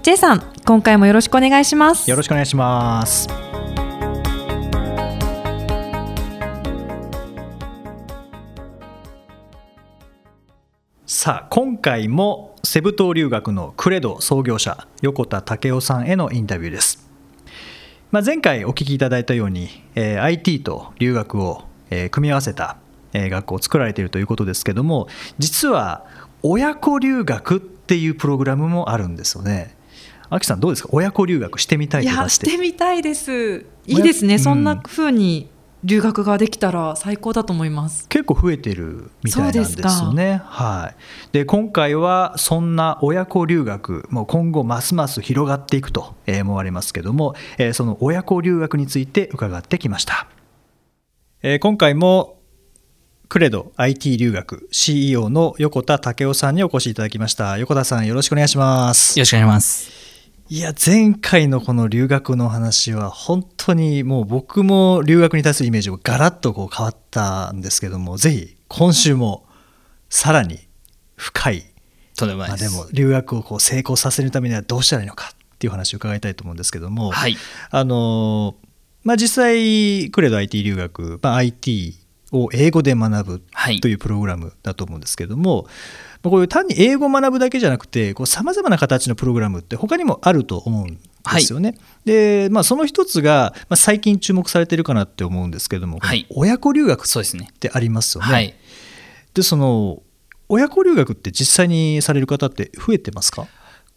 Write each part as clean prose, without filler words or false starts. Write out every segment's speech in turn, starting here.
J さん、今回もよろしくお願いします。よろしくお願いします。さあ、今回もセブ島留学のクレド創業者横田武夫さんへのインタビューです。前回お聞きいただいたように IT と留学を組み合わせた学校を作られているということですけども、実は親子留学っていうプログラムもあるんですよね。秋さん、どうですか？親子留学してみたいとかして。いや、してみたいです。いいですね、そんな風に留学ができたら最高だと思います。結構増えてるみたいなんですよね。はい。で、今回はそんな親子留学、もう今後ますます広がっていくと思われますけども、その親子留学について伺ってきました。今回もクレド IT 留学 CEO の横田武夫さんにお越しいただきました。横田さん、よろしくお願いします。よろしくお願いします。いや、前回のこの留学の話は本当にもう僕も留学に対するイメージがガラッとこう変わったんですけども、ぜひ今週もさらに深い、でも留学をこう成功させるためにはどうしたらいいのかっていう話を伺いたいと思うんですけども、はい、実際クレド IT 留学、ITを英語で学ぶというプログラムだと思うんですけども、こういう単に英語を学ぶだけじゃなくて、さまざまな形のプログラムって他にもあると思うんですよね。はい、で、その一つが、最近注目されてるかなって思うんですけども、はい、親子留学ってありますよね。はい、で、その親子留学って実際にされる方って増えてますか？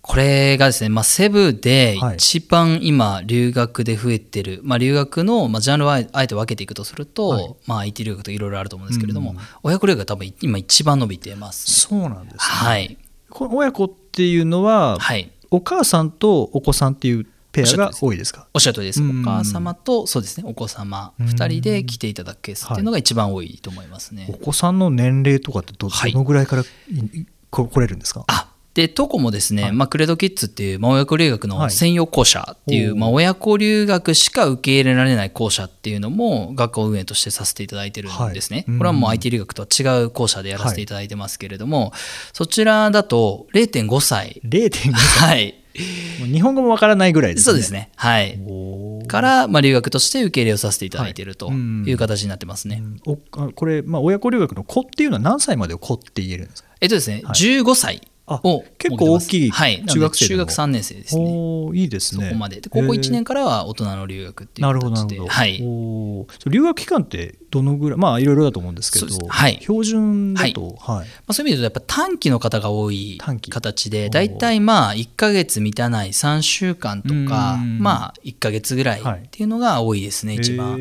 これがですね、セブで一番今留学で増えてる、留学の、ジャンルはあえて分けていくとすると、IT 留学といろいろあると思うんですけれども、親子留学が多分今一番伸びてますね。そうなんですね。はい、この親子っていうのは、はい、お母さんとお子さんっていうペアが多いですか？おっしゃるとおりです。お母様とそうですね、お子様2人で来ていただくケースっていうのが一番多いと思いますね。はい、お子さんの年齢とかってどのぐらいから来れるんですか？あで、トコもですね、クレドキッズっていう、親子留学の専用校舎っていう、親子留学しか受け入れられない校舎っていうのも学校運営としてさせていただいてるんですね。はい、これはもう IT 留学とは違う校舎でやらせていただいてますけれども、そちらだと 0.5 歳。0.5 歳。はい。もう日本語もわからないぐらいですね。そうですね。はい。から、留学として受け入れをさせていただいているという形になってますね。これ、親子留学の子っていうのは何歳までを子って言えるんですか？ですね、15歳。結構大きい中学生、中学3年生ですね。いいですね。そこまでで高校1年からは大人の留学っていう形で。はい、留学期間ってどのぐらい、いろいろだと思うんですけど、はい、標準だと、そういう意味でやっぱ短期の方が多い形で、だいたい1ヶ月満たない3週間とか、1ヶ月ぐらいっていうのが多いですね。一番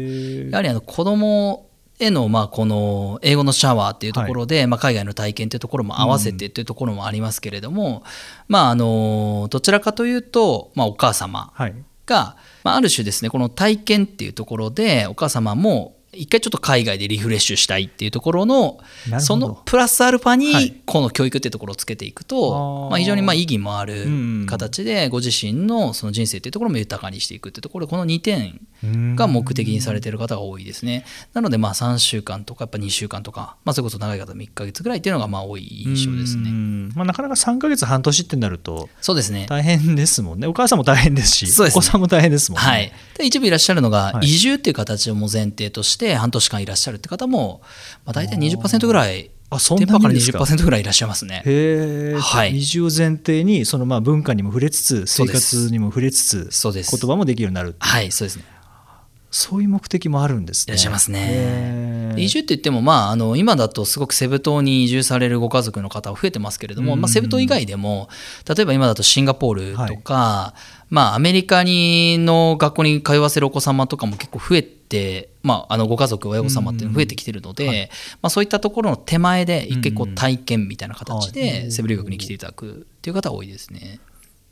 やはり子供へのこの英語のシャワーっていうところで、海外の体験っていうところも合わせてっていうところもありますけれども、どちらかというと、お母様が、ある種ですね、この体験っていうところでお母様も一回ちょっと海外でリフレッシュしたいっていうところの、そのプラスアルファにこの教育っていうところをつけていくと、非常に意義もある形でご自身のその人生っていうところも豊かにしていくっていうところで、この2点が目的にされている方が多いですね。なので3週間とかやっぱ2週間とか、それこそ長い方3ヶ月ぐらいっていうのが多い印象ですね。なかなか3ヶ月半年ってなるとそうですね、大変ですもんね。お母さんも大変ですし、お子さんも大変ですもんね。はい、で一部いらっしゃるのが移住っていう形をも前提として半年間いらっしゃるって方も、大体 20% ぐらい、10% から 20% ぐらいいらっしゃいますね。はい、移住を前提にその文化にも触れつつ、生活にも触れつつ、言葉もできるようになる。はい、そうですね。そういう目的もあるんですね。いらっしゃいますね。移住って言っても、今だとすごくセブ島に移住されるご家族の方は増えてますけれども、セブ島以外でも例えば今だとシンガポールとか、アメリカの学校に通わせるお子様とかも結構増えて、ご家族親御様っていうの増えてきてるので、そういったところの手前で一回体験みたいな形でセブ留学に来ていただくっていう方が多いですね。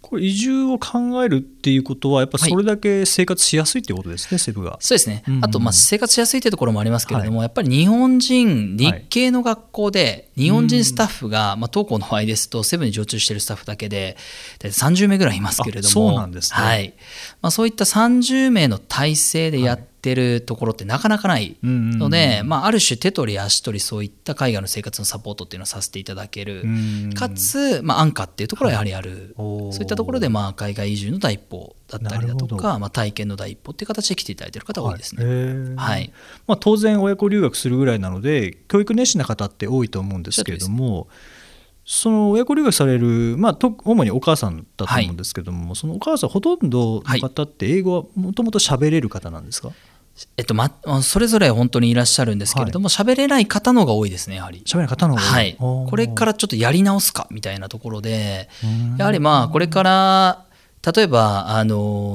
これ移住を考えるっていうことはやっぱそれだけ生活しやすいっていうことですね、はい、セブが。そうですね、うんうん、あとまあ生活しやすいっていうところもありますけれども、はい、やっぱり日本人日系の学校で日本人スタッフが、まあ、当校の場合ですとセブに常駐しているスタッフだけで30名ぐらいいますけれども、そうなんですね、はい、まあ、そういった30名の体制でやって、はい、てるところってなかなかないので、うんうんうん、まあ、ある種手取り足取りそういった海外の生活のサポートっていうのをさせていただける、うんうん、かつ、まあ、安価っていうところはやはりある、はい、そういったところでまあ海外移住の第一歩だったりだとか、まあ、体験の第一歩っていう形で来ていただいている方が多いですね、はい、まあ、当然親子留学するぐらいなので教育熱心な方って多いと思うんですけれども、その親子留学される、まあ、主にお母さんだと思うんですけども、はい、そのお母さんほとんどの方って英語はもともと喋れる方なんですか？それぞれ本当にいらっしゃるんですけれども、喋れない方のが多いですね、やはり。喋れない方のが多い、はい、これからちょっとやり直すかみたいなところで、やはりまあこれから例えば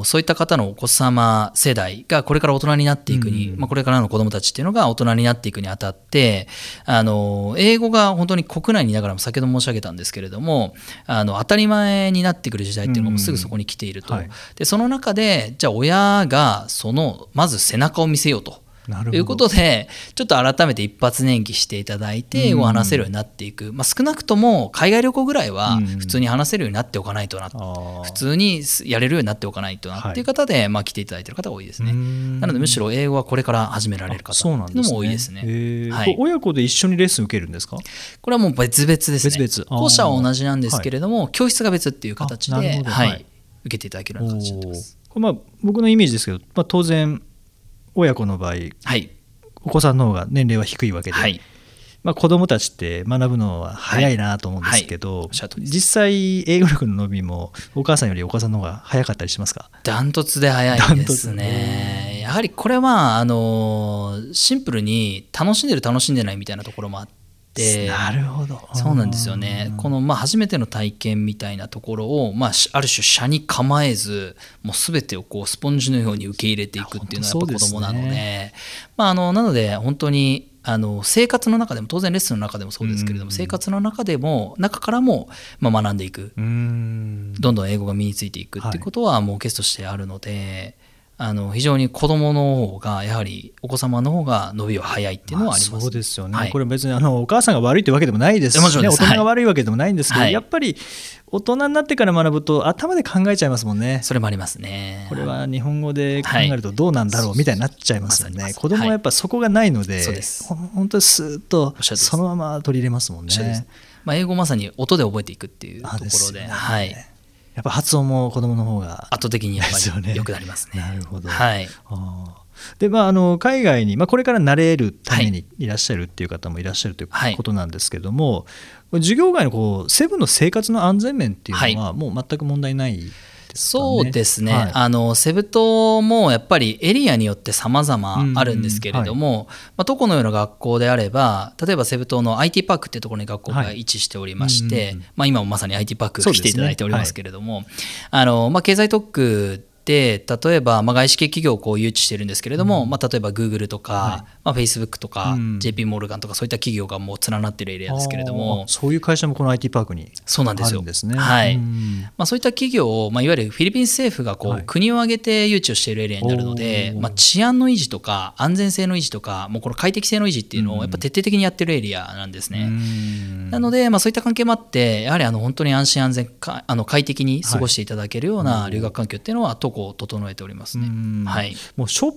そういった方のお子様世代がこれから大人になっていくに、まあ、これからの子どもたちっていうのが大人になっていくにあたって英語が本当に国内にいながらも先ほど申し上げたんですけれども当たり前になってくる時代っていうのもすぐそこに来ていると、はい、でその中でじゃあ親がそのまず背中を見せようということでちょっと改めて一発年期していただいて英語を話せるようになっていく、まあ、少なくとも海外旅行ぐらいは普通に話せるようになっておかないとな、普通にやれるようになっておかないとなっていう方でまあ来ていただいている方が多いですね、はい、なのでむしろ英語はこれから始められる方っていうのも多いですね、はい、親子で一緒にレッスン受けるんですか？これはもう別々ですね。別々、校舎は同じなんですけれども、はい、教室が別っていう形で、はいはい、受けていただけるような形になってます。これまあ僕のイメージですけど、まあ、当然親子の場合、はい、お子さんの方が年齢は低いわけで、はい、まあ、子どもたちって学ぶのは早いなと思うんですけど、はいはい、実際英語力の伸びもお母さんよりお母さんの方が早かったりしますか？ダントツで早いですね。やはりこれはシンプルに楽しんでる楽しんでないみたいなところもあって。なるほど、そうなんですよね。このまあ初めての体験みたいなところを、まあ、ある種社に構えずもう全てをこうスポンジのように受け入れていくっていうのはやっぱ子供なの で、まあ、なので本当に生活の中でも当然レッスンの中でもそうですけれども、生活の中でも中からもまあ学んでいく、どんどん英語が身についていくっていうことはもうケースとしてあるので、非常に子どもの方がやはりお子様の方が伸びは早いっていうのはあります、まあ、そうですよね、はい、これ別にお母さんが悪いというわけでもないですし、ね、大人が悪いわけでもないんですけど、はい、やっぱり大人になってから学ぶと頭で考えちゃいますもんね。それもありますね。これは日本語で考えるとどうなんだろうみたいになっちゃいますよね、はい、子どもはやっぱそこがないので、はい、本当にスーッとそのまま取り入れますもんね、まあ、英語まさに音で覚えていくっていうところ で、ね、はい、やっぱ発音も子どもの方が圧倒的にやっぱり良くなりますね。なるほど、はい、でまあ、海外に、まあ、これから慣れるためにいらっしゃるっていう方もいらっしゃるということなんですけども、はい、授業外のこうセブンの生活の安全面っていうのはもう全く問題ないですかね、はい、そうですね、はい、セブ島もやっぱりエリアによって様々あるんですけれども、うんうん、はい、まあ、どこのような学校であれば例えばセブ島の IT パークっていうところに学校が位置しておりまして、はい、うんうん、まあ、今もまさに IT パーク来ていただいておりますけれども、ね、はい、まあ、経済特区で例えば、まあ、外資系企業をこう誘致してるんですけれども、うん、まあ、例えば Google とか、はい、まあ、Facebook とか、うん、JP モルガンとかそういった企業がもう連なってるエリアですけれども、そういう会社もこの IT パークにあるんですね。はい、うん、まあ、そういった企業を、まあ、いわゆるフィリピン政府がこう、はい、国を挙げて誘致をしているエリアになるので、まあ、治安の維持とか安全性の維持とかもうこの快適性の維持っていうのをやっぱ徹底的にやってるエリアなんですね、うん、なので、まあ、そういった関係もあってやはり本当に安心安全か快適に過ごしていただけるような留学環境っていうのはとこう整えておりますね、はい、もうショッ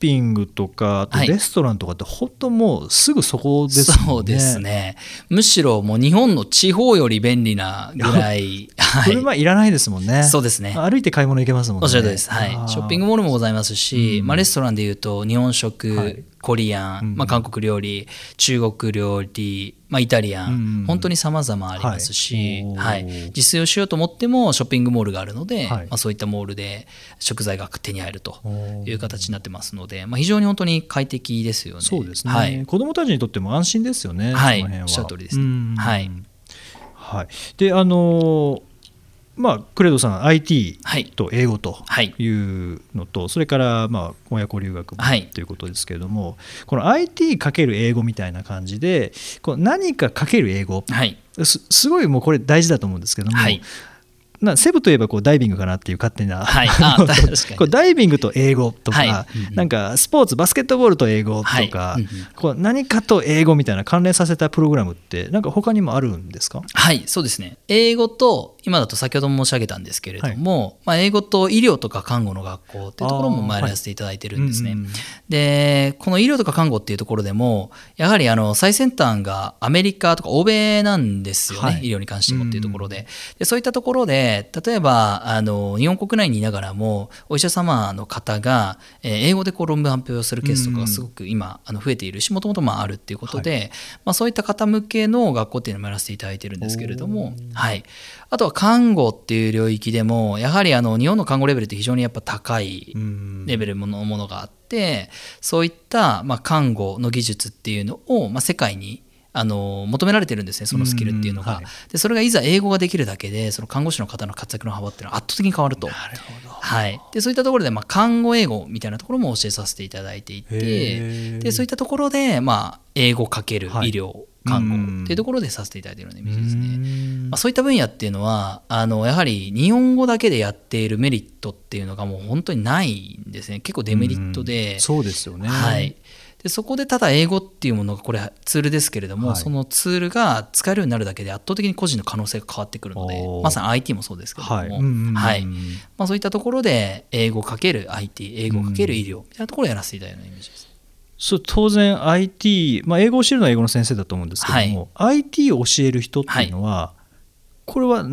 ピングとかあとレストランとかって本当もうすぐそこですね、はい、そうですね、むしろもう日本の地方より便利なぐらい車いらないですもんね、はい、そうですね、歩いて買い物行けますもんね。おっしゃるとおりです、はい、ショッピングモールもございますし、まあ、レストランでいうと日本食、はい、コリアン、まあ、韓国料理、中国料理、まあ、イタリアン、本当に様々ありますし、はいはい、自炊をしようと思ってもショッピングモールがあるので、はい、まあ、そういったモールで食材が手に入るという形になってますので、まあ、非常に本当に快適ですよね。そうですね、はい、子どもたちにとっても安心ですよね、はい、その辺はおっしゃる通りです、ね、はいはい、でまあ、クレドさん IT と英語というのと、はい、それからまあ親子留学もということですけれども、はい、この IT× 英語みたいな感じでこう何か×英語、はい、すごいもうこれ大事だと思うんですけども、はい、セブといえばこうダイビングかなっていう勝手な、はい、あ確かにこうダイビングと英語とか、はいうんうん、なんかスポーツバスケットボールと英語とか、はいうんうん、こう何かと英語みたいな関連させたプログラムってなんか他にもあるんですか？はいそうですね、英語と今だと先ほども申し上げたんですけれども、はいまあ、英語と医療とか看護の学校っていうところもやらせていただいてるんですね、はいうんうん、でこの医療とか看護っていうところでもやはり最先端がアメリカとか欧米なんですよね、はい、医療に関してもっていうところ でそういったところで例えば日本国内にいながらもお医者様の方が、英語でこう論文発表するケースとかがすごく今増えているしもともとあるっていうことで、はいまあ、そういった方向けの学校っていうのもやらせていただいてるんですけれども、はい、あとは看護っていう領域でもやはり日本の看護レベルって非常にやっぱ高いレベルのものがあってそういった、まあ、看護の技術っていうのを、まあ、世界に求められてるんですねそのスキルっていうのが、はい、でそれがいざ英語ができるだけでその看護師の方の活躍の幅っていうのは圧倒的に変わると。なるほど、はい、でそういったところで、まあ、看護英語みたいなところも教えさせていただいていてでそういったところで、まあ、英語×医療、はい、看護っていうところでさせていただいているようなイメージですね。まあ、そういった分野っていうのはやはり日本語だけでやっているメリットっていうのがもう本当にないんですね。結構デメリットでそうですよね、はいでそこでただ英語っていうものがこれツールですけれども、はい、そのツールが使えるようになるだけで圧倒的に個人の可能性が変わってくるのでまさに IT もそうですけれども、はいはいまあ、そういったところで英語×IT 英語×医療みたいなところをやらせていただいたようなイメージです。そう当然 IT、まあ、英語を教えるのは英語の先生だと思うんですけれども、はい、IT を教える人っていうのは、はいこれは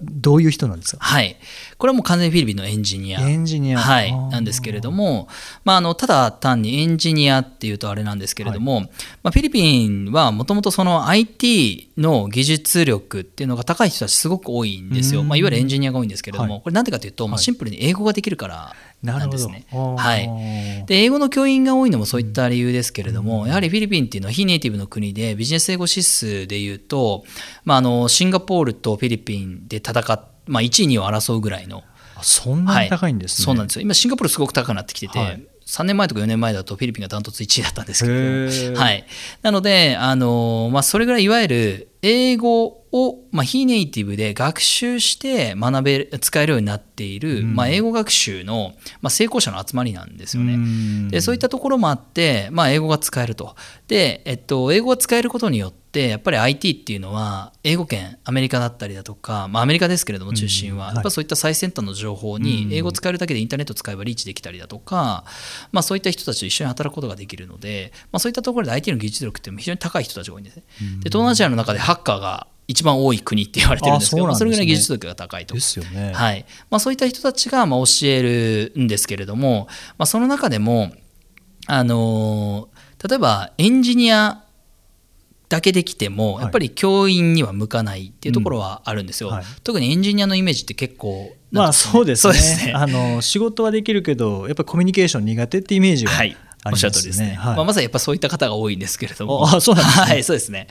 どういう人なんですか？はい、これはもう完全にフィリピンのエンジニア、はい、なんですけれども、まあ、ただ単にエンジニアっていうとあれなんですけれども、はいまあ、フィリピンはもともとその IT の技術力っていうのが高い人たちすごく多いんですよ、まあ、いわゆるエンジニアが多いんですけれども、はい、これなんでかというと、まあ、シンプルに英語ができるからなんですね、はい、で英語の教員が多いのもそういった理由ですけれども、やはりフィリピンっていうのは非ネイティブの国でビジネス英語指数でいうと、まあ、シンガポールとフィリピンで戦って、まあ、1位2位を争うぐらいの。あ、そんなに高いんですね。はい、そうなんですよ。今シンガポールすごく高くなってきてて、はい、3年前とか4年前だとフィリピンがダントツ1位だったんですけど、はい、なのでまあ、それぐらいいわゆる英語を、まあ、非ネイティブで学習して使えるようになっている、まあ、英語学習の、まあ、成功者の集まりなんですよね。でそういったところもあって、まあ、英語が使えると。で、英語が使えることによってでやっぱり IT っていうのは英語圏アメリカだったりだとか、まあ、アメリカですけれども中心は、うんはい、やっぱそういった最先端の情報に英語使えるだけでインターネット使えばリーチできたりだとか、まあ、そういった人たちと一緒に働くことができるので、まあ、そういったところで IT の技術力って非常に高い人たちが多いんですね。で東南アジアの中でハッカーが一番多い国って言われてるんですけど、それぐらい技術力が高いと。ですよね。はい。まあ、そういった人たちがまあ教えるんですけれども、まあ、その中でも例えばエンジニアだけできてもやっぱり教員には向かないっていうところはあるんですよ、はいうんはい、特にエンジニアのイメージって結構まあそうです ね, ですね仕事はできるけどやっぱりコミュニケーション苦手ってイメージがありますね、はい、おっしゃる通りですね、はいまあ、まさにやっぱそういった方が多いんですけれども。あ、そうなんですね。はい、そうですね。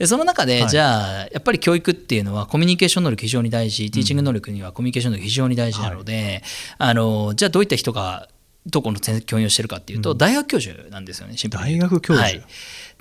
でその中で、はい、じゃあやっぱり教育っていうのはコミュニケーション能力非常に大事、ティーチング能力にはコミュニケーション能力非常に大事なので、はい、じゃあどういった人がどこの教員をしてるかっていうと、うん、大学教授なんですよね。シンプルに大学教授、はい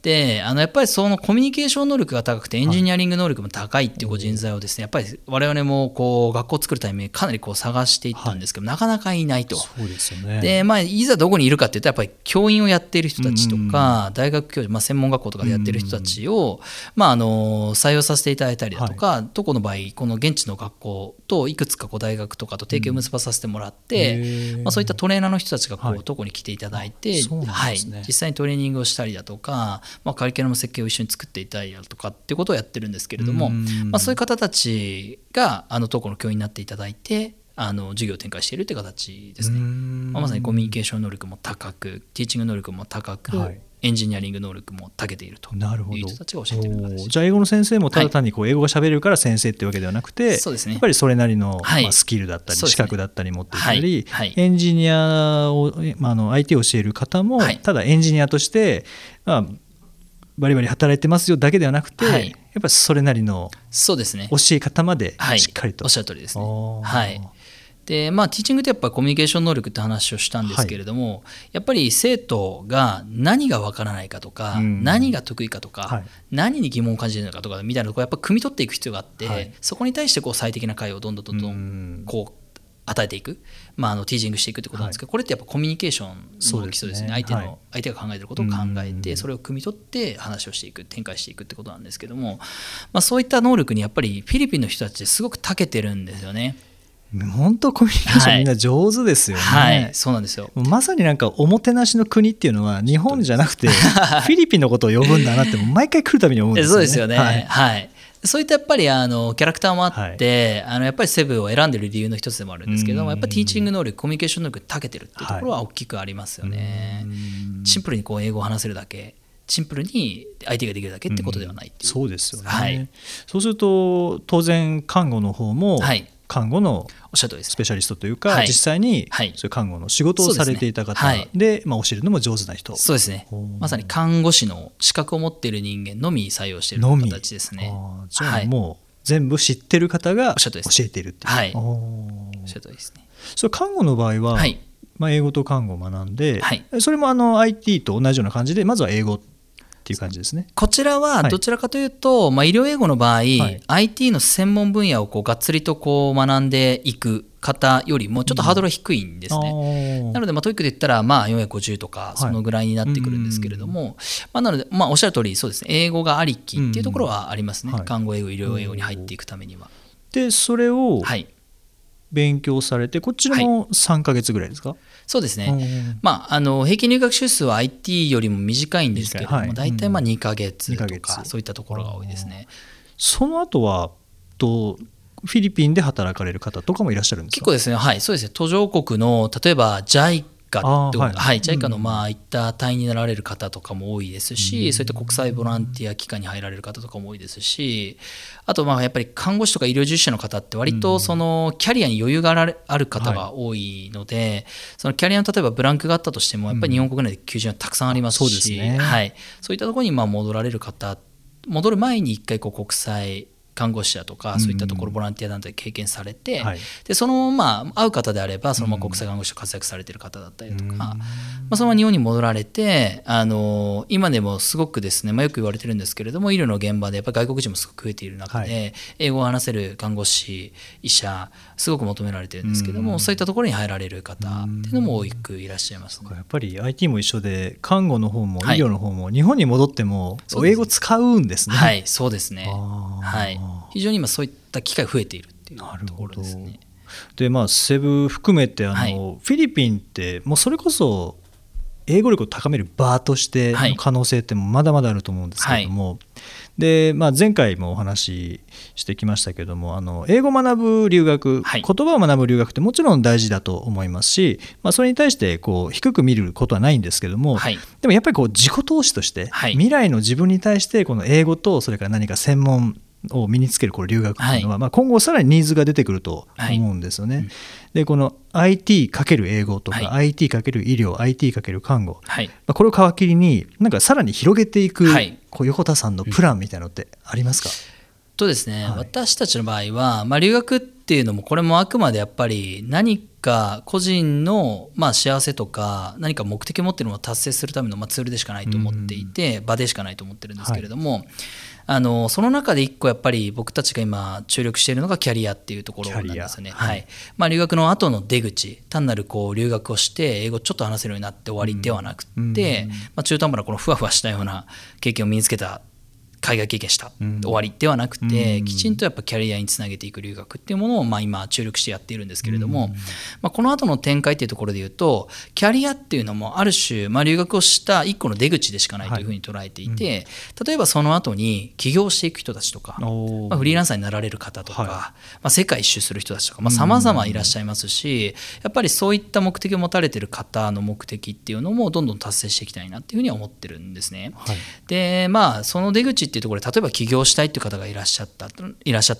でやっぱりそのコミュニケーション能力が高くてエンジニアリング能力も高いっていうご人材をですね、やっぱり我々もこう学校を作るタイミングかなりこう探していったんですけど、はい、なかなかいないと。そうですよね。で、まあ、いざどこにいるかっていうとやっぱり教員をやっている人たちとか大学教授、まあ、専門学校とかでやっている人たちを、まあ、採用させていただいたりだとか、はい、どこの場合この現地の学校といくつかこう大学とかと提携を結ばさせてもらって、まあ、そういったトレーナーの人たちがこう、はい、どこに来ていただいて、そうなんですね。はい、実際にトレーニングをしたりだとか、まあ、カリキュラム設計を一緒に作っていたりだとかっていうことをやってるんですけれども、まあ、そういう方たちが当校の教員になっていただいて授業を展開しているという形ですね。まあ、まさにコミュニケーション能力も高くティーチング能力も高く、はい、エンジニアリング能力も長けているという人たちが教えている形。じゃあ英語の先生もただ単にこう英語が喋れるから先生っていうわけではなくて、はいそうですね、やっぱりそれなりの、はいまあ、スキルだったり、ね、資格だったり持っていたり、はいはい、エンジニアを、まあ、IT を教える方も、はい、ただエンジニアとして、まあバリバリ働いてますよだけではなくて、はい、やっぱりそれなりの教え方までしっかりと、はい、おっしゃる通りですね。はい、でティーチングってやっぱりコミュニケーション能力って話をしたんですけれども、はい、やっぱり生徒が何がわからないかとか、うん、何が得意かとか、はい、何に疑問を感じているのかとかみたいなところをやっぱ汲み取っていく必要があって、はい、そこに対してこう最適な解をどんどんこう与えていく、ティーチングしていくってことなんですけど、はい、これってやっぱコミュニケーションの基礎ですね。相手が考えていることを考えて、それを汲み取って話をしていく、展開していくってことなんですけども、そういった能力にやっぱりフィリピンの人たちってすごく長けてるんですよね。本当コミュニケーションみんな上手ですよね。はいはい、そうなんですよ。まさになんかおもてなしの国っていうのは日本じゃなくてフィリピンのことを呼ぶんだなって毎回来るたびに思うんですよね。そうですよね。はい、はい、そういったやっぱりキャラクターもあって、はい、やっぱりセブンを選んでる理由の一つでもあるんですけども、やっぱりティーチング能力、コミュニケーション能力長けてるっていうところは大きくありますよね。はい、シンプルにこう英語を話せるだけ、シンプルに相手ができるだけってことではないっていう。そうですよね。はい、そうすると当然看護の方も、はい、看護のスペシャリストというか、はい、実際にそういう看護の仕事をされていた方で、はい、教えるのも上手な人。そうですね。まさに看護師の資格を持っている人間のみ採用している形ですね。じゃあもう全部知ってる方が教えているっていう。はい、おっしゃるとおりですね。それ看護の場合は、はい、英語と看護を学んで、はい、それもIT と同じような感じでまずは英語っていう感じですね。こちらはどちらかというと、はい、医療英語の場合、はい、IT の専門分野をがっつりと学んでいく方よりもちょっとハードルは低いんですね。なのでTOEICで言ったら450とかそのぐらいになってくるんですけれども、なのでおっしゃる通りそうですね、英語がありきっていうところはありますね。はい、看護英語、医療英語に入っていくためには。でそれを、はい、勉強されてこっちも3ヶ月ぐらいですか。はい、そうですね。平均留学週数は IT よりも短いんですけれども、はい、大体2ヶ月とかそういったところが多いですね。その後はフィリピンで働かれる方とかもいらっしゃるんですか。結構ですね、はい、そうですね。途上国の例えば JICA って、はいはい、JICA のああいった隊員になられる方とかも多いですし、そういった国際ボランティア機関に入られる方とかも多いですし、あとやっぱり看護師とか医療従事者の方って割とキャリアに余裕がある方が多いので、はい、キャリアの例えばブランクがあったとしてもやっぱり日本国内で求人はたくさんありますし、そうですね。はい、そういったところに戻る前に一回国際看護師だとかそういったところボランティア団体で経験されて、はい、で会う方であれば国際看護師と活躍されている方だったりとか、そのまま日本に戻られて今でもすごくですね、よく言われてるんですけれども、医療の現場でやっぱり外国人もすごく増えている中で、はい、英語を話せる看護師、医者すごく求められてるんですけども、そういったところに入られる方っていうのも多くいらっしゃいますね。やっぱり IT も一緒で看護の方も医療の方も日本に戻っても英語使うんですね。はい、そうですね。はい、非常に今そういった機会増えているっていうところですね。でセブ含めてはい、フィリピンってもうそれこそ英語力を高める場としての可能性ってまだまだあると思うんですけれども、はい、で前回もお話ししてきましたけれども、英語を学ぶ留学、はい、言葉を学ぶ留学ってもちろん大事だと思いますし、それに対して低く見ることはないんですけども、はい、でもやっぱり自己投資として、はい、未来の自分に対してこの英語とそれから何か専門を身につける留学というのは、はい、今後さらにニーズが出てくると思うんですよね。はい、でこの IT× 英語とか、はい、IT× 医療、IT× 看護、はい、これを皮切りにさらに広げていく、はい、横田さんのプランみたいなのってありますか。とですね、はい、私たちの場合は、留学っていうのもこれもあくまでやっぱり何か個人の幸せとか何か目的を持っているものを達成するためのツールでしかないと思っていて、場でしかないと思ってるんですけれども、はい、その中で一個やっぱり僕たちが今注力しているのがキャリアっていうところなんですね。はい、留学の後の出口、単なる留学をして英語ちょっと話せるようになって終わりではなくて、中途半端なふわふわしたような経験を身につけた、海外経験した、終わりではなくて、きちんとやっぱキャリアにつなげていく留学っていうものを今注力してやっているんですけれども、この後の展開っていうところでいうと、キャリアっていうのもある種留学をした一個の出口でしかないというふうに捉えていて、はい、例えばその後に起業していく人たちとか、フリーランサーになられる方とか、はい、世界一周する人たちとか様々いらっしゃいますし、やっぱりそういった目的を持たれている方の目的っていうのもどんどん達成していきたいなっていうふうには思ってるんですね。はい、でその出口っていうところで、例えば起業したいという方がいらっしゃった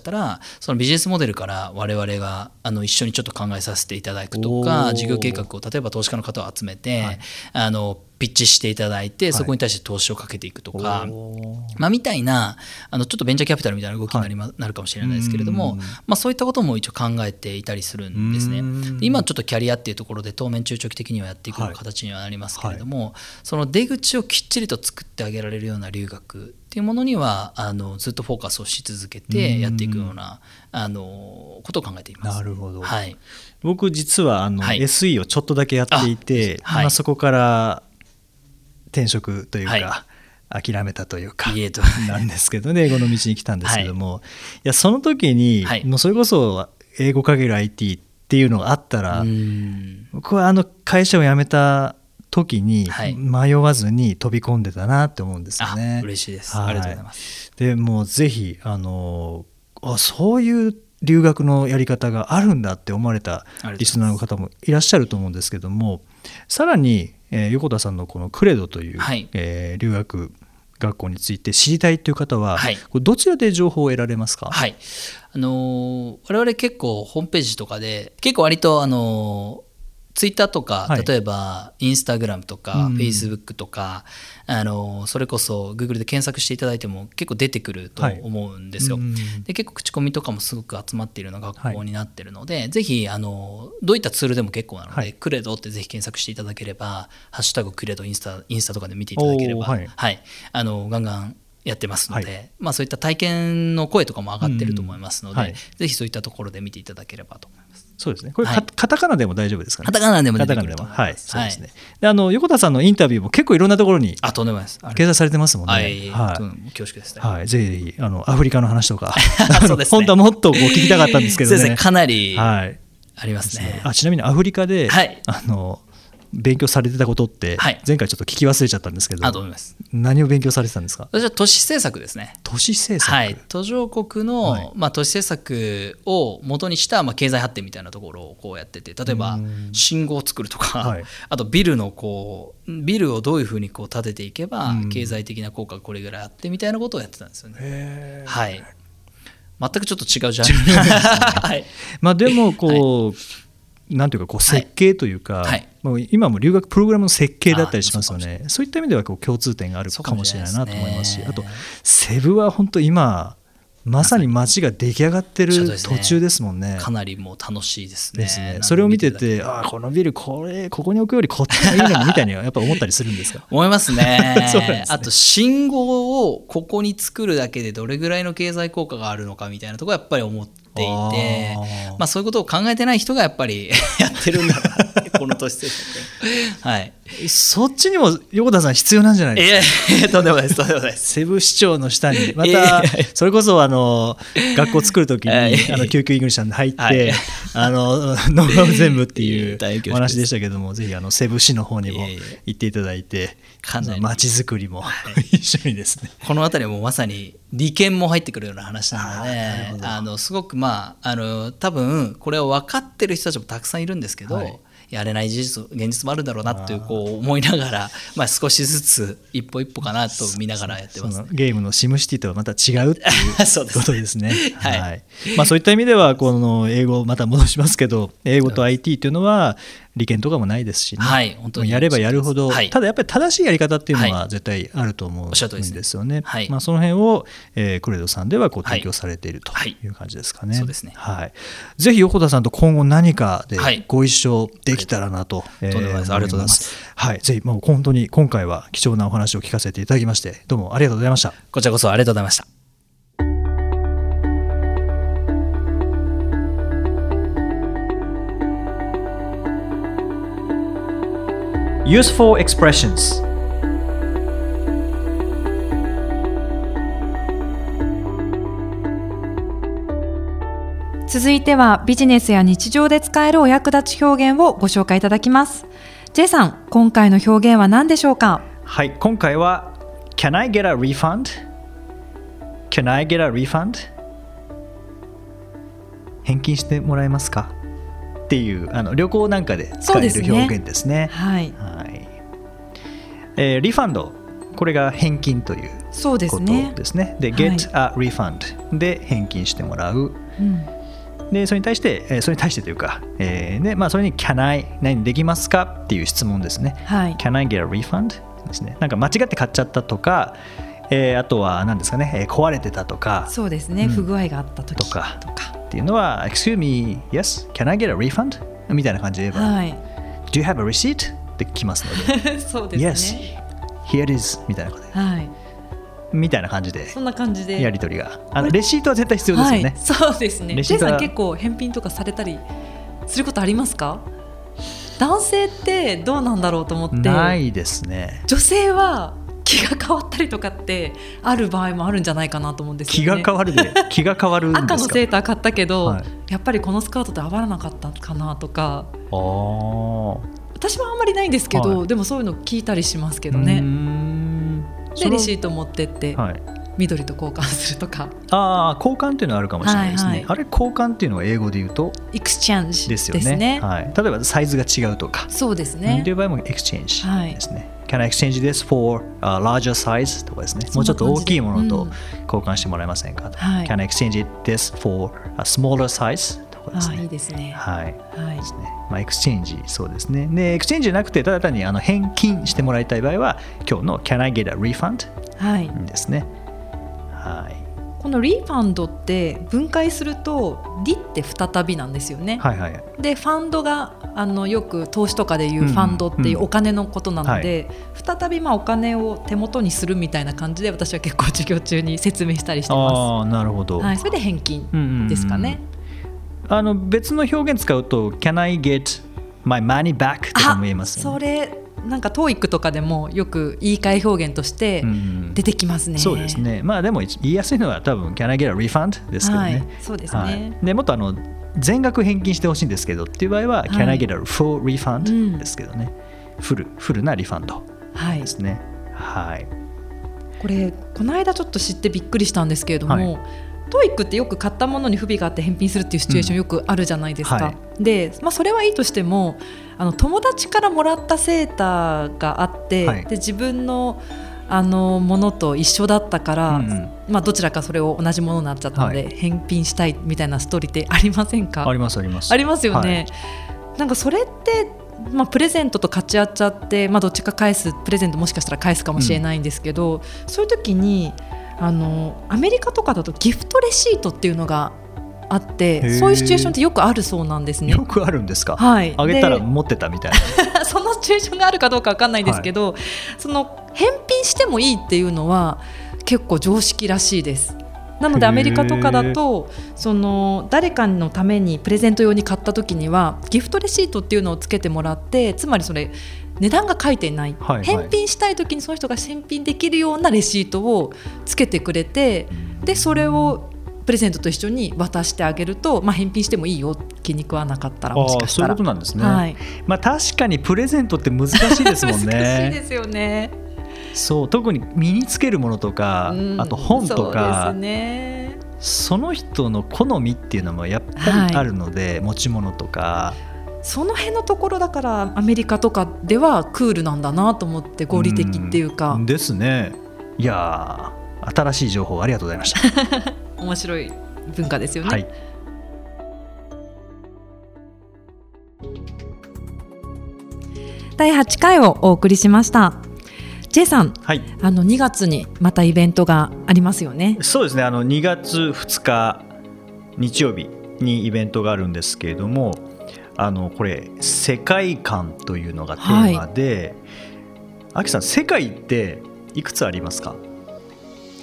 ら、そのビジネスモデルから我々が一緒にちょっと考えさせていただくとか、事業計画を例えば投資家の方を集めて、はい、ピピッチしていただいて、そこに対して投資をかけていくとか、まあ、みたいなちょっとベンチャーキャピタルみたいな動きに なるかもしれないですけれども、まあ、そういったことも一応考えていたりするんですね。で今ちょっとキャリアっていうところで当面中長期的にはやっていく形にはなりますけれども、はい、その出口をきっちりと作ってあげられるような留学っていうものにはずっとフォーカスをし続けてやっていくようなことを考えています。なるほど、はい、僕実ははい、SE をちょっとだけやっていて、はい、そこから転職というか、はい、諦めたというかなんですけどね、英語の道に来たんですけども、はい、いやその時に、はい、もうそれこそ英語×IT っていうのがあったら、僕は会社を辞めた時に迷わずに飛び込んでたなって思うんですよね。嬉しいです、はい、ありがとうございます。でもうぜひそういう留学のやり方があるんだって思われたリスナーの方もいらっしゃると思うんですけども、さらに、横田さんのこのクレドという、はい、留学学校について知りたいという方は、はい、どちらで情報を得られますか？はい、我々結構ホームページとかで結構割とツイッターとか、はい、例えばインスタグラムとかフェイスブックとかそれこそ Google で検索していただいても結構出てくると思うんですよ、はい、で結構口コミとかもすごく集まっているような学校になっているので、はい、ぜひどういったツールでも結構なので、はい、クレドってぜひ検索していただければハッシュタグクレドインスタとかで見ていただければ、はいはい、ガンガンやってますので、はいまあ、そういった体験の声とかも上がってると思いますので、はい、ぜひそういったところで見ていただければと思います。そうですね、これ、はい、カタカナでも大丈夫ですかね？カタカナでも出てくると思います。はい、そうですね。で横田さんのインタビューも結構いろんなところに掲載されてますもんね。はいはい、恐縮ですね。はい、ぜひぜひアフリカの話とかそうです、ね、本当はもっと聞きたかったんですけどね。そうですね、かなりありますね。はい、ちなみにアフリカで、はい、勉強されてたことって前回ちょっと聞き忘れちゃったんですけど、はい、何を勉強されてたんですか？私は都市政策ですね。都市政策、はい、途上国の、はい都市政策を元にした、経済発展みたいなところをこうやってて、例えば信号を作るとか、はい、あとビルをどういうふうにこう建てていけば経済的な効果がこれぐらいあってみたいなことをやってたんですよね。へー、はい、全くちょっと違うジャンルですね。はいでもなんていうか設計というか、はいはい、今も留学プログラムの設計だったりしますよね。そういった意味では共通点があるかもしれないなと思いますし、あとセブは本当今まさに街が出来上がってる途中ですもんね。かなりもう楽しいですね。それを見てて、ああこのビルここに置くよりこっちがいいのみたいにはやっぱ思ったりするんですか？思いますね。そうなんですね。あと信号をここに作るだけでどれぐらいの経済効果があるのかみたいなところはやっぱり思っていて、そういうことを考えてない人がやっぱりやってるんだなってこの都市政策、はい、そっちにも横田さん必要なんじゃないですか？いやいやとんでもないですとんでもないです。セブ市長の下にまたそれこそ学校作るときに救急イングリッシュさん入って、はい、ノウハウ全部っていうお話でしたけども、ぜひセブ市の方にも行っていただいて、街づくりも一緒にですね、この辺りもまさに利権も入ってくるような話なので、すごく多分これを分かってる人たちもたくさんいるんですけど、はい、やれない現実もあるだろうなという思いながら、少しずつ一歩一歩かなと見ながらやってます、ね、ゲームのシムシティとはまた違うっていうことですね。はいはいそういった意味では英語また戻しますけど、英語と IT というのは利権とかもないですし、ねはい、本当にやればやるほど、はい、ただやっぱり正しいやり方っていうのは絶対あると思うんですよね、はいその辺を、クレドさんでは提供されているという感じですかね。ぜひ横田さんと今後何かでご一緒できたらなと思います。ぜひ本当に今回は貴重なお話を聞かせていただきましてどうもありがとうございました。こちらこそありがとうございました。Useful expressions. 続いてはビジネスや日常で使えるお役立ち表現をご紹介いただきます。J さん、今回の表現は何でしょうか？はい、今回は Can I get a refund? Can I get a refund? 返金してもらえますか？っていう旅行なんかで使える表現ですね。はいはいリファンド、これが返金ということですね。そうですね。で、はい、get a refund で返金してもらう、うん、でそれに対してというか、でまあ、それに Can I 何できますかっていう質問ですね、はい、Can I get a refund ですね。なんか間違って買っちゃったとか、あとは何ですかね、壊れてたとか、そうですね、不具合があった時とかっていうのは Excuse me, yes, can I get a refund みたいな感じで言えば、はい、Do you have a receipt? ってきますのでそうですね、Yes, here it is みたいなことで、はい、みたいな感じで、そんな感じでやり取りが、レシートは絶対必要ですよね、はい、そうですね。レシートは J さん結構返品とかされたりすることありますか？男性ってどうなんだろうと思って。ないですね。女性は気が変わったりとかってある場合もあるんじゃないかなと思うんですよね。気が変わるんですか？赤のセーター買ったけど、はい、やっぱりこのスカートって合わなかったかなとか。私はあんまりないんですけど、はい、でもそういうの聞いたりしますけどね。でレシート持ってって、はい、緑と交換するとか。交換っていうのはあるかもしれないですね、はいはい、あれ交換っていうのは英語で言うと exchange ですよね、はい、例えばサイズが違うとか、そうですね、という場合も exchange ですね、はい、Can I exchange this for a larger size? とかですね、もうちょっと大きいものと交換してもらえませんか、うん、Can I exchange this for a smaller size?いいですね。エクスチェンジ、そうですね。でエクスチェンジじゃなくてただ単に返金してもらいたい場合は今日の Can I get a refund、はい、ですね、はい、このリファンドって分解するとリって再びなんですよね、はいはい、でファンドがよく投資とかでいうファンドっていうお金のことなので、うんはい、再びまあお金を手元にするみたいな感じで私は結構授業中に説明したりしてます。なるほど、はい、それで返金ですかね、うんうんうん。別の表現使うと Can I get my money back とかも言えますね。それなんか TOEIC とかでもよく言い換え表現として出てきますね、うん、そうですね。まあでも言いやすいのは多分 Can I get a refund ですけどね、はい、そうですね、はい、でもっと全額返金してほしいんですけどっていう場合は、はい、Can I get a full refund ですけどね、うん、フルなリファンドですね、はいはい、これこの間ちょっと知ってびっくりしたんですけれども、はい、TOEIC ってよく買ったものに不備があって返品するっていうシチュエーションよくあるじゃないですか、うんはいでまあ、それはいいとしても友達からもらったセーターがあって、はい、で自分のものと一緒だったから、うんうんまあ、どちらかそれを同じものになっちゃったので、はい、返品したいみたいなストーリーってありませんか？ありますありますよね、はい、なんかそれって、まあ、プレゼントと勝ち合っちゃって、まあ、どっちか返すプレゼントもしかしたら返すかもしれないんですけど、うん、そういう時にアメリカとかだとギフトレシートっていうのがあってそういうシチュエーションってよくあるそうなんですね。よくあるんですか？はい、あげたら持ってたみたいなそのシチュエーションがあるかどうか分かんないですけど、はい、返品してもいいっていうのは結構常識らしいです。なのでアメリカとかだと誰かのためにプレゼント用に買った時にはギフトレシートっていうのをつけてもらって、つまりそれ値段が書いてない、はいはい、返品したいときにその人が返品できるようなレシートをつけてくれて、でそれをプレゼントと一緒に渡してあげると、まあ、返品してもいいよ、気に食わなかったらもしかしたら。そういうことなんですね、はいまあ、確かにプレゼントって難しいですもんね難しいですよね。そう、特に身につけるものとか、うん、あと本とか、そうですね、その人の好みっていうのもやっぱりあるので、はい、持ち物とかその辺のところだからアメリカとかではクールなんだなと思って、合理的っていうかですね。いや新しい情報ありがとうございました面白い文化ですよね、はい、第8回をお送りしました。 J さん、はい、2月にまたイベントがありますよね。そうですね、2月2日日曜日にイベントがあるんですけれども、これ世界観というのがテーマで、はい、あきさん世界っていくつありますか？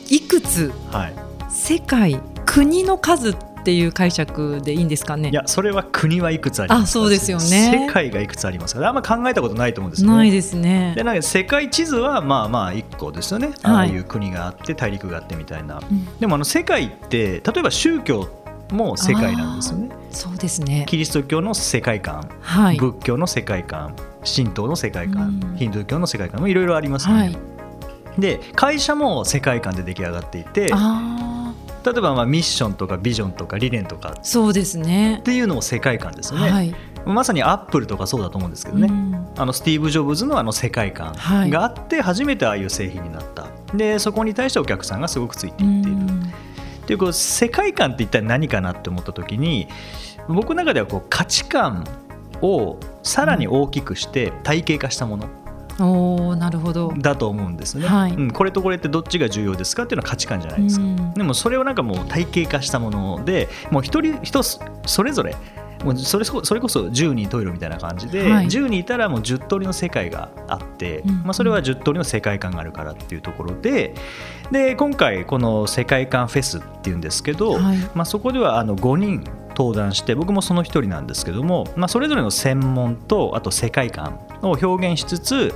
いくつ、はい、世界国の数っていう解釈でいいんですかね？いや、それは国はいくつありますか？そうですよね、世界がいくつありますか？あんま考えたことないと思うんですよね。ないですね。でなんか世界地図はまあまあ1個ですよね、はい、ああいう国があって大陸があってみたいな、うん、でも世界って例えば宗教も世界なんですよね。そうですね。キリスト教の世界観、はい、仏教の世界観、神道の世界観、うん、ヒンドゥー教の世界観もいろいろありますよね、はい、で会社も世界観で出来上がっていて、例えばミッションとかビジョンとか理念とか、そうですね、っていうのも世界観ですよね、はい、まさにアップルとかそうだと思うんですけどね、うん、スティーブ・ジョブズの世界観があって初めてああいう製品になった。でそこに対してお客さんがすごくついていっている、うん、っでこう世界観って一体何かなって思った時に、僕の中ではこう価値観をさらに大きくして体系化したもの、なるほどだと思うんですね、はい、これとこれってどっちが重要ですかっていうのは価値観じゃないですか、うん、でもそれをなんかもう体系化したもので、もう一人一つそれぞれもうそれこそ10人トイレみたいな感じで、はい、10人いたらもう10通りの世界があって、うんうん、それは10通りの世界観があるからっていうところで、で今回この世界観フェスっていうんですけど、はい、そこでは5人登壇して、僕もその一人なんですけども、それぞれの専門とあと世界観を表現しつつ、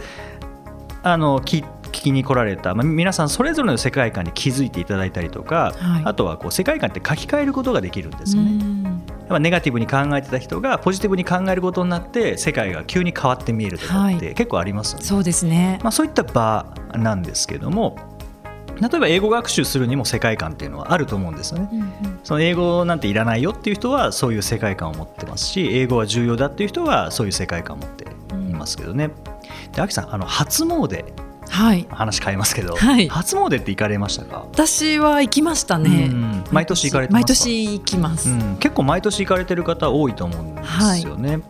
聞きに来られた、皆さんそれぞれの世界観に気づいていただいたりとか、はい、あとはこう世界観って書き換えることができるんですよね。やっぱネガティブに考えてた人がポジティブに考えることになって、世界が急に変わって見えるとかって結構ありますよね、はい、そうですね、そういった場なんですけども、例えば英語学習するにも世界観っていうのはあると思うんですよね、うんうん、その英語なんていらないよっていう人はそういう世界観を持ってますし、英語は重要だっていう人はそういう世界観を持っていますけどね、うん、で、秋さん初詣、はい、話変えますけど、はい、初詣って行かれましたか？私は行きましたね、うん、毎年行かれてますか？毎年行きます、うん、結構毎年行かれてる方多いと思うんですよね、は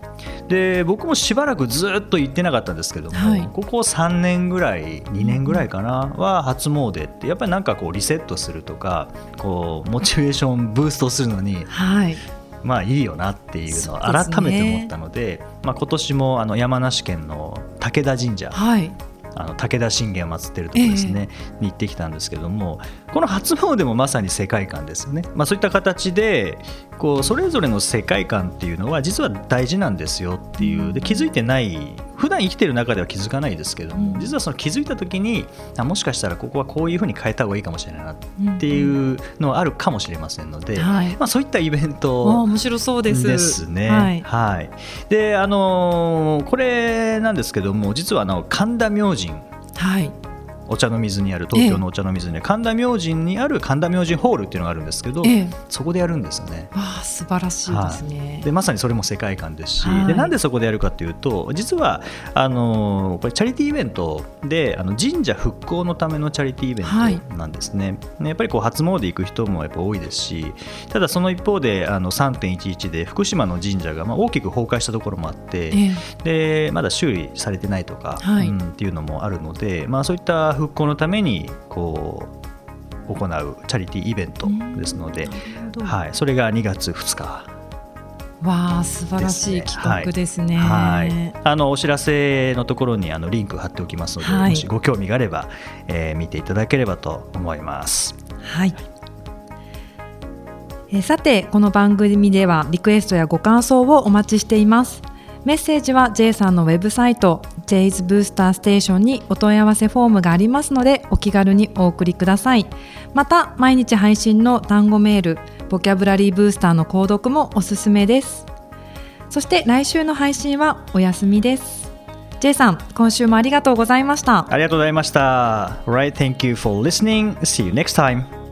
い、で僕もしばらくずっと行ってなかったんですけども、はい、ここ3年ぐらい2年ぐらいかな、は初詣ってやっぱりなんかこうリセットするとか、こうモチベーションブーストするのに、はい、いいよなっていうのを改めて思ったので、今年も山梨県の武田神社、はい、武田信玄を祀っているところですね、に行ってきたんですけども、この初詣もまさに世界観ですよね、そういった形でこうそれぞれの世界観っていうのは実は大事なんですよっていう、で気づいてない、普段生きてる中では気づかないですけども、実はその気づいた時に、もしかしたらここはこういう風に変えた方がいいかもしれないなっていうのはあるかもしれませんので、そういったイベント面白そうですね、はいはい。でこれなんですけども、実は神田明神、はい、お茶の水にある、東京のお茶の水にある、神田明神にある神田明神ホールっていうのがあるんですけど、そこでやるんですよね。わあ、素晴らしいですね、はい、でまさにそれも世界観ですし、はい、でなんでそこでやるかというと、実はこれチャリティーイベントで、神社復興のためのチャリティーイベントなんですね、はい、やっぱりこう初詣行く人もやっぱ多いですし、ただその一方で3.11 で福島の神社が大きく崩壊したところもあって、でまだ修理されてないとか、はい、っていうのもあるので、そういった復興のためにこう行うチャリティーイベントですので、はい、それが2月2日わあ、素晴らしい企画ですね、はいはい、お知らせのところにリンク貼っておきますので、はい、もしご興味があれば、見ていただければと思います、はい。さて、この番組ではリクエストやご感想をお待ちしています。メッセージは J さんのウェブサイト J's Booster Station にお問い合わせフォームがありますので、お気軽にお送りください。また、毎日配信の単語メール、ボキャブラリーブースターの購読もおすすめです。そして来週の配信はお休みです。J さん、今週もありがとうございました。ありがとうございました。Right, thank you for listening. See you next time.